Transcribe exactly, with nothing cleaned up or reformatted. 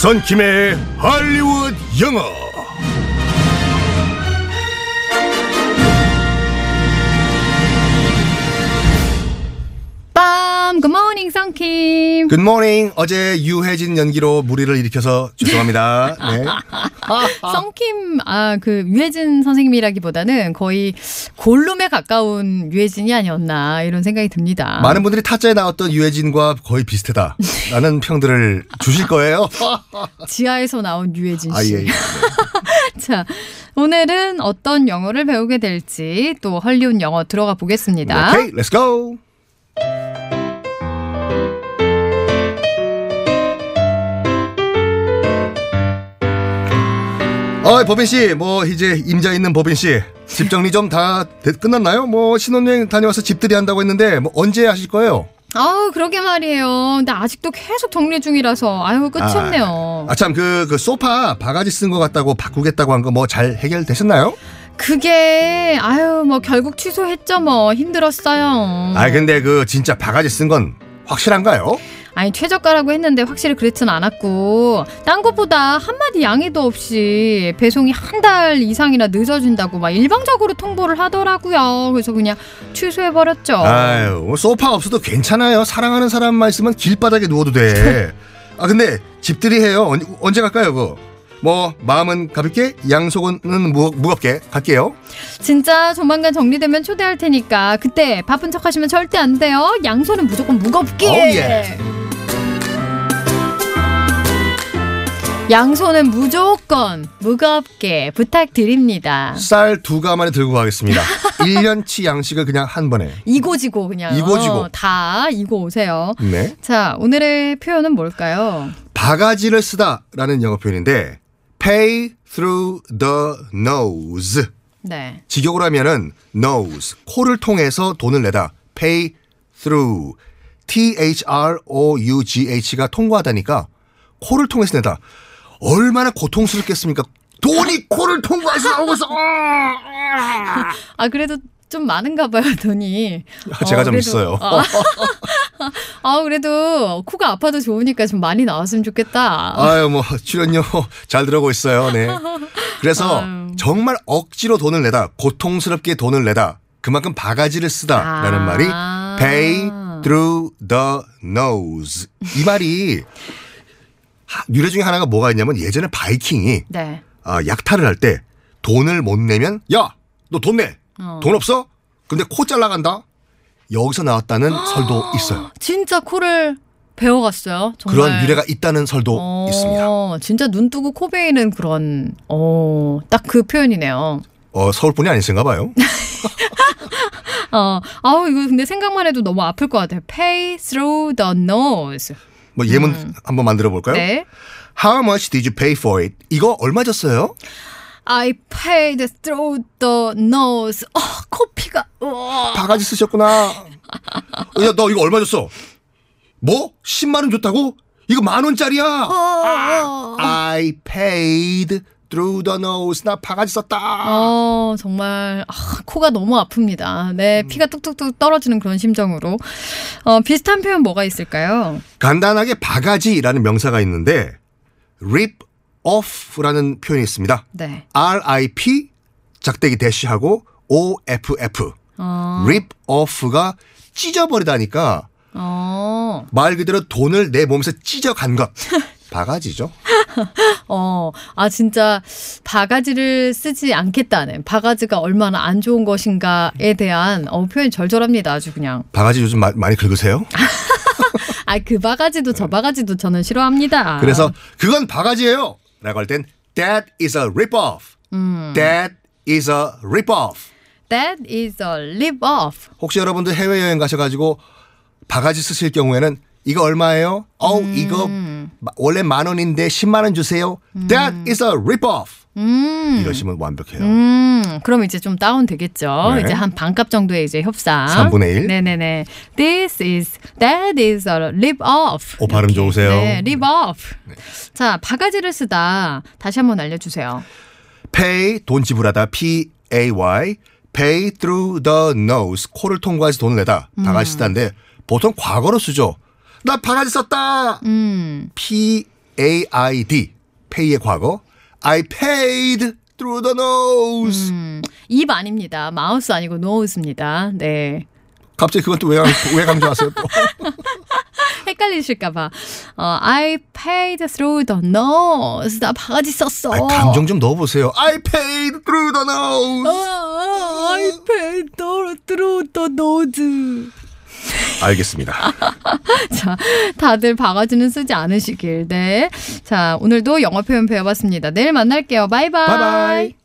선킴의 헐리웃 영어. 빰, 굿모닝 선킴. 굿모닝. 어제 유해진 연기로 무리를 일으켜서 죄송합니다. 네. 선킴, 아, 그 유해진 선생님이라기보다는 거의 골룸에 가까운 유해진이 아니었나 이런 생각이 듭니다. 많은 분들이 타짜에 나왔던 유해진과 거의 비슷하다 라는 평들을 주실 거예요. 지하에서 나온 유해진 씨. 아, 예, 예. 자, 오늘은 어떤 영어를 배우게 될지 또 헐리웃 영어 들어가 보겠습니다. 오케이, 렛츠 고. 어이, 법인씨, 뭐, 이제 임자 있는 법인씨, 집 정리 좀 다 끝났나요? 뭐, 신혼여행 다녀와서 집들이 한다고 했는데, 뭐, 언제 하실 거예요? 아우, 그러게 말이에요. 근데 아직도 계속 정리 중이라서, 아유, 끝이 아, 없네요. 아, 참, 그, 그, 소파 바가지 쓴 것 같다고 바꾸겠다고 한 거 뭐, 잘 해결되셨나요? 그게, 아유, 뭐, 결국 취소했죠, 뭐. 힘들었어요. 아, 근데 그, 진짜 바가지 쓴 건 확실한가요? 아니, 최저가라고 했는데 확실히 그렇진 않았고, 딴 것보다 한마디 양해도 없이 배송이 한 달 이상이나 늦어진다고 막 일방적으로 통보를 하더라고요. 그래서 그냥 취소해버렸죠. 아유, 소파 없어도 괜찮아요. 사랑하는 사람만 있으면 길바닥에 누워도 돼. 아, 근데 집들이 해요. 언, 언제 갈까요, 그거? 뭐 마음은 가볍게, 양속은 무, 무겁게 갈게요. 진짜 조만간 정리되면 초대할 테니까 그때 바쁜 척 하시면 절대 안 돼요. 양손은 무조건 무겁게. 오, 예. 양손은 무조건 무겁게 부탁드립니다. 쌀 두 가마니 들고 가겠습니다. 일 년치 양식을 그냥 한 번에 이고지고 그냥 이고지고 어, 다 이고 오세요. 네. 자, 오늘의 표현은 뭘까요? 바가지를 쓰다라는 영어 표현인데 pay through the nose. 네. 직역으로 하면은 nose, 코를 통해서 돈을 내다. pay through, T H R O U G H가 통과하다니까 코를 통해서 내다. 얼마나 고통스럽겠습니까? 돈이 코를 통과해서 나오고서. 아, 그래도 좀 많은가 봐요, 돈이. 제가 어, 좀 그래도, 있어요. 아, 아, 그래도 코가 아파도 좋으니까 좀 많이 나왔으면 좋겠다. 아유, 뭐 출연료 잘 들어오고 있어요. 네. 그래서 아유. 정말 억지로 돈을 내다, 고통스럽게 돈을 내다, 그만큼 바가지를 쓰다라는 아. 말이 pay through the nose. 이 말이 유래 중에 하나가 뭐가 있냐면 예전에 바이킹이 네. 아, 약탈을 할 때 돈을 못 내면 야, 너 돈 내! 어. 돈 없어? 근데 코 잘라간다? 여기서 나왔다는 설도 있어요. 진짜 코를 배워갔어요? 정말. 그런 유래가 있다는 설도 어, 있습니다. 진짜 눈 뜨고 코 베이는 그런 어, 딱 그 표현이네요. 어, 서울뿐이 아니신가 봐요. 어, 아우, 이거 근데 생각만 해도 너무 아플 것 같아요. Pay through the nose. 뭐 예문 음. 한번 만들어 볼까요? 네. How much did you pay for it? 이거 얼마 줬어요? I paid through the nose. 어, 코피가. 우와. 바가지 쓰셨구나. 야, 너 이거 얼마 줬어? 뭐? 십만 원 줬다고? 이거 만 원짜리야. 아, I paid through the nose. 나 바가지 썼다. 어, 정말 아, 코가 너무 아픕니다. 네, 피가 뚝뚝뚝 떨어지는 그런 심정으로. 어, 비슷한 표현 뭐가 있을까요? 간단하게 바가지라는 명사가 있는데 rip off라는 표현이 있습니다. 네. R I P 작대기 대시하고 O F F. 어. rip off가 찢어버리다니까 어. 말 그대로 돈을 내 몸에서 찢어간 것. 바가지죠. 어, 아, 진짜 바가지를 쓰지 않겠다는, 바가지가 얼마나 안 좋은 것인가에 대한 어, 표현이 절절합니다. 아주 그냥. 바가지 요즘 마, 많이 긁으세요? 아, 그 바가지도 저 바가지도 저는 싫어합니다. 그래서 그건 바가지예요 라고 할 땐 That is a rip-off. 음. That is a rip-off. That is a rip-off. 혹시 여러분들 해외여행 가셔가지고 바가지 쓰실 경우에는 이거 얼마예요? 음. 어우, 이거 원래 만 원인데 십만 원 주세요. 음. That is a rip-off. 음. 이러시면 완벽해요. 음. 그럼 이제 좀 다운 되겠죠. 네. 이제 한 반값 정도의 이제 협상. 삼분의 일. 네네네. This is, that is, a rip off. 오, 발음 좋으세요. 네, rip off. 네. 자, 바가지를 쓰다. 다시 한번 알려주세요. Pay, 돈 지불하다. P-A-Y. Pay through the nose. 코를 통과해서 돈을 내다. 바가지 쓰다인데 보통 과거로 쓰죠. 나 바가지 썼다. 음. P-A-I-D. pay의 과거. I paid through the nose. 음, 입 아닙니다. 마우스 아니고 nose입니다. 네. 갑자기 그건 또 왜 왜 강조하세요? 또? 헷갈리실까 봐. 어, I paid through the nose. 나 바가지 썼어. 아니, 감정 좀 넣어보세요. I paid through the nose. 아, I paid through the nose. 알겠습니다. 자, 다들 바가지는 쓰지 않으시길. 네. 자, 오늘도 영어 표현 배워봤습니다. 내일 만날게요. 바이바이. 바이바이.